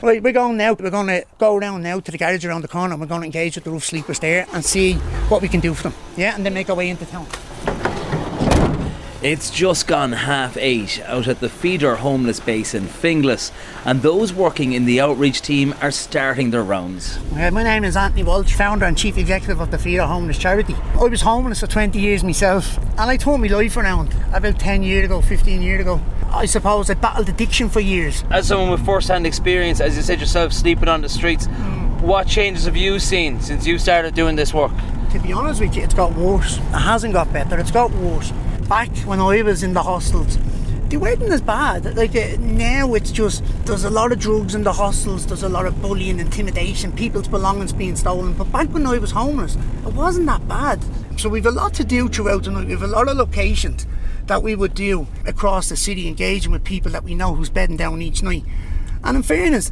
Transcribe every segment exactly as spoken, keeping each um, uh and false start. Right, we're going now, we're going to go around now to the garage around the corner and we're going to engage with the roof sleepers there and see what we can do for them. Yeah, and then make our way into town. It's just gone half eight out at the Feed Our Homeless base in Finglas, and those working in the outreach team are starting their rounds. Uh, my name is Anthony Walsh, founder and chief executive of the Feed Our Homeless charity. I was homeless for twenty years myself, and I turned my life around about ten years ago, fifteen years ago. I suppose I battled addiction for years. As someone with first-hand experience, as you said yourself, sleeping on the streets, mm. what changes have you seen since you started doing this work? To be honest with you, it's got worse. It hasn't got better, it's got worse. Back when I was in the hostels, they weren't as bad. Like uh, now it's just, there's a lot of drugs in the hostels, there's a lot of bullying, intimidation, people's belongings being stolen. But back when I was homeless, it wasn't that bad. So we've a lot to do throughout the night. We've a lot of locations that we would do across the city, engaging with people that we know who's bedding down each night. And in fairness,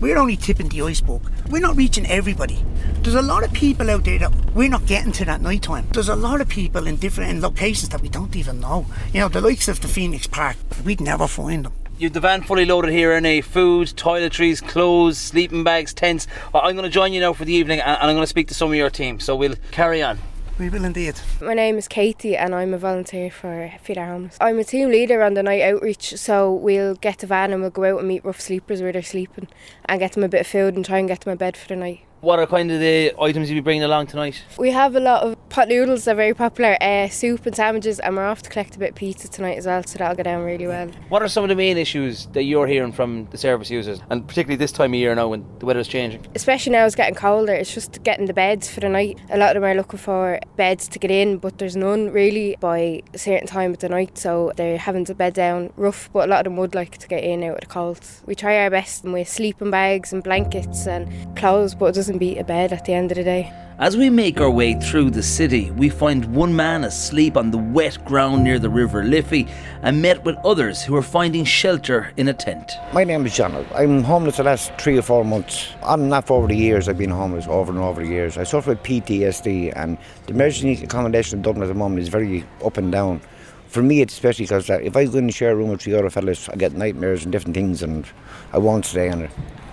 we're only tipping the iceberg. We're not reaching everybody. There's a lot of people out there that we're not getting to that night time. There's a lot of people in different in locations that we don't even know. You know, the likes of the Phoenix Park, we'd never find them. You have the van fully loaded here, Ernie. Food, toiletries, clothes, sleeping bags, tents. Well, I'm going to join you now for the evening and I'm going to speak to some of your team. So we'll carry on. We will indeed. My name is Katie and I'm a volunteer for Feed Our Homeless. I'm a team leader on the night outreach, so we'll get the van and we'll go out and meet rough sleepers where they're sleeping and get them a bit of food and try and get them a bed for the night. What are kind of the items you'll be bringing along tonight? We have a lot of pot noodles, they're very popular, uh, soup and sandwiches, and we're off to collect a bit of pizza tonight as well, so that'll go down really well. What are some of the main issues that you're hearing from the service users, and particularly this time of year now when the weather's changing? Especially now it's getting colder, it's just getting the beds for the night. A lot of them are looking for beds to get in, but there's none really by a certain time of the night, so they're having to bed down rough, but a lot of them would like to get in out of the cold. We try our best with sleeping bags and blankets and clothes, but it doesn't beat a bed at the end of the day. As we make our way through the city, we find one man asleep on the wet ground near the River Liffey and met with others who are finding shelter in a tent. My name is John. I'm homeless the last three or four months. On and off over the years, I've been homeless over and over the years. I suffer with P T S D, and the emergency accommodation in Dublin at the moment is very up and down. For me, it's especially because if I go in and share a room with three other fellas, I get nightmares and different things, and I won't stay in it.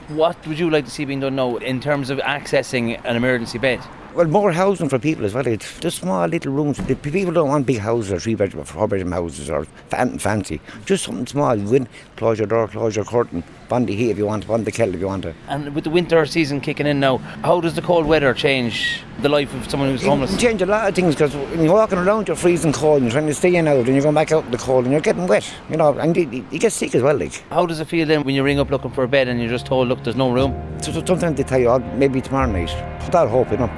What would you like to see being done now in terms of accessing an emergency bed? Well, more housing for people as well. It's just small little rooms. The people don't want big houses or three bedroom or four bedroom houses or fancy. Just something small. You win, close your door, close your curtain, bond the heat if you want, bond the kettle if you want to. And with the winter season kicking in now, how does the cold weather change the life of someone who's homeless? It can change a lot of things, because when you're walking around you're freezing cold and you're trying to stay in out and you're going back out in the cold and you're getting wet, you know, and you, you get sick as well. Like, how does it feel then when you ring up looking for a bed and you're just told, look, there's no room? So, so sometimes they tell you, oh, maybe tomorrow night. Without hope, you know.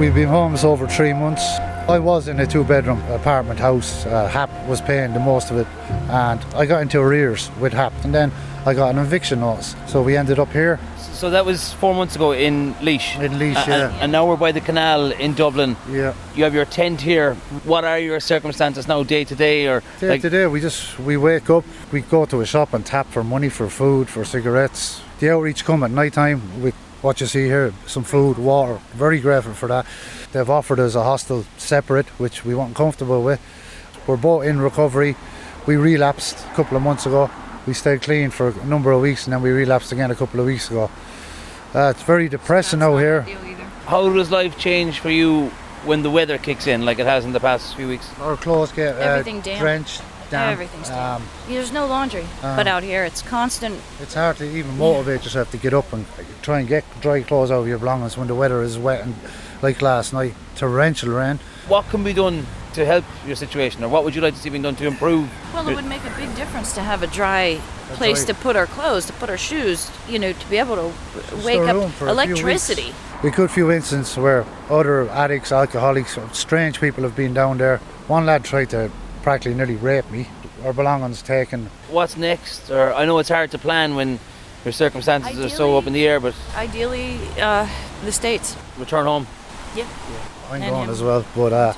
We've been homeless over three months. I was in a two-bedroom apartment house. Uh, Hap was paying the most of it, and I got into arrears with Hap, and then I got an eviction notice, so we ended up here. So that was four months ago in Laois. In Laois, uh, yeah. And, and now we're by the canal in Dublin. Yeah. You have your tent here. What are your circumstances now, day to day, or day like to day? We just we wake up, we go to a shop and tap for money, for food, for cigarettes. The outreach come at night time with. What you see here, some food, water, very grateful for that. They've offered us a hostel separate, which we weren't comfortable with. We're both in recovery. We relapsed a couple of months ago. We stayed clean for a number of weeks and then we relapsed again a couple of weeks ago. Uh, it's very depressing out here. How does life change for you when the weather kicks in, like it has in the past few weeks? Our clothes get uh, drenched. Damp. Everything's damp. Um, There's no laundry, um, but out here it's constant. It's hard to even motivate yeah. yourself to get up and try and get dry clothes out of your belongings when the weather is wet and, like last night, torrential rain. What can be done to help your situation, or what would you like to see being done to improve? Well, it would make a big difference to have a dry a place dry. to put our clothes, to put our shoes, you know, to be able to Just wake up electricity. We could few instances where other addicts, alcoholics, strange people have been down there. One lad tried to practically nearly raped me, our belongings taken. What's next? Or I know it's hard to plan when your circumstances ideally, are so up in the air, but... Ideally, uh, the States. Return home? Yeah. yeah. I'm and going him. as well, but... Uh,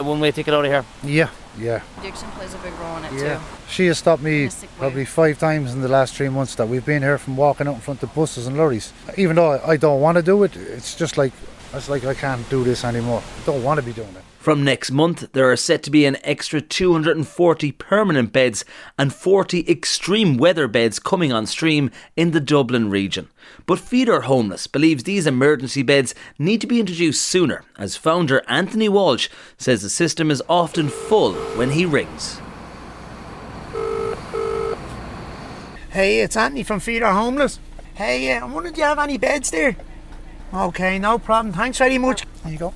a one-way ticket out of here? Yeah, yeah. Dixon plays a big role in it yeah. too. She has stopped me probably five times in the last three months that we've been here from walking out in front of buses and lorries. Even though I don't want to do it, it's just like, it's like I can't do this anymore. I don't want to be doing it. From next month, there are set to be an extra two hundred forty permanent beds and forty extreme weather beds coming on stream in the Dublin region. But Feed Our Homeless believes these emergency beds need to be introduced sooner, as founder Anthony Walsh says the system is often full when he rings. Hey, it's Anthony from Feed Our Homeless. Hey, uh, I'm wondering, do you have any beds there? Okay, no problem. Thanks very much. There you go.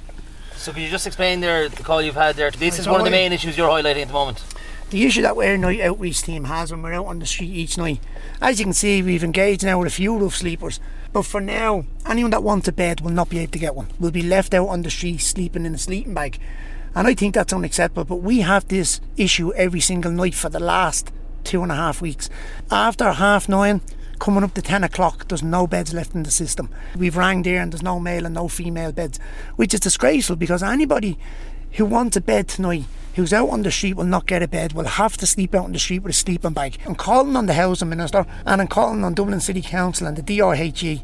So can you just explain there the call you've had there? This is one of the main issues you're highlighting at the moment. The issue that our night outreach team has when we're out on the street each night. As you can see, we've engaged now with a few rough sleepers. But for now, anyone that wants a bed will not be able to get one. Will be left out on the street sleeping in a sleeping bag. And I think that's unacceptable. But we have this issue every single night for the last two and a half weeks. After half nine, coming up to ten o'clock, there's no beds left in the system. We've rang there and there's no male and no female beds, which is disgraceful, because anybody who wants a bed tonight, who's out on the street, will not get a bed, will have to sleep out on the street with a sleeping bag. I'm calling on the Housing Minister and I'm calling on Dublin City Council and the D R H E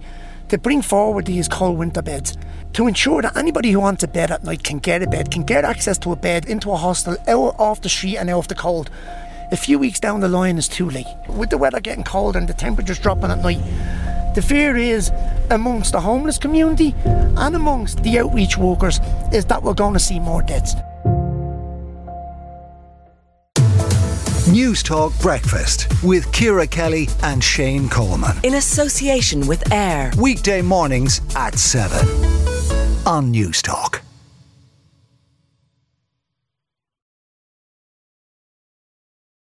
to bring forward these cold winter beds to ensure that anybody who wants a bed at night can get a bed, can get access to a bed, into a hostel, out off the street and out of the cold. A few weeks down the line is too late. With the weather getting colder and the temperatures dropping at night, the fear is amongst the homeless community and amongst the outreach workers is that we're going to see more deaths. News Talk Breakfast with Kira Kelly and Shane Coleman. In association with AIR. Weekday mornings at seven on News Talk.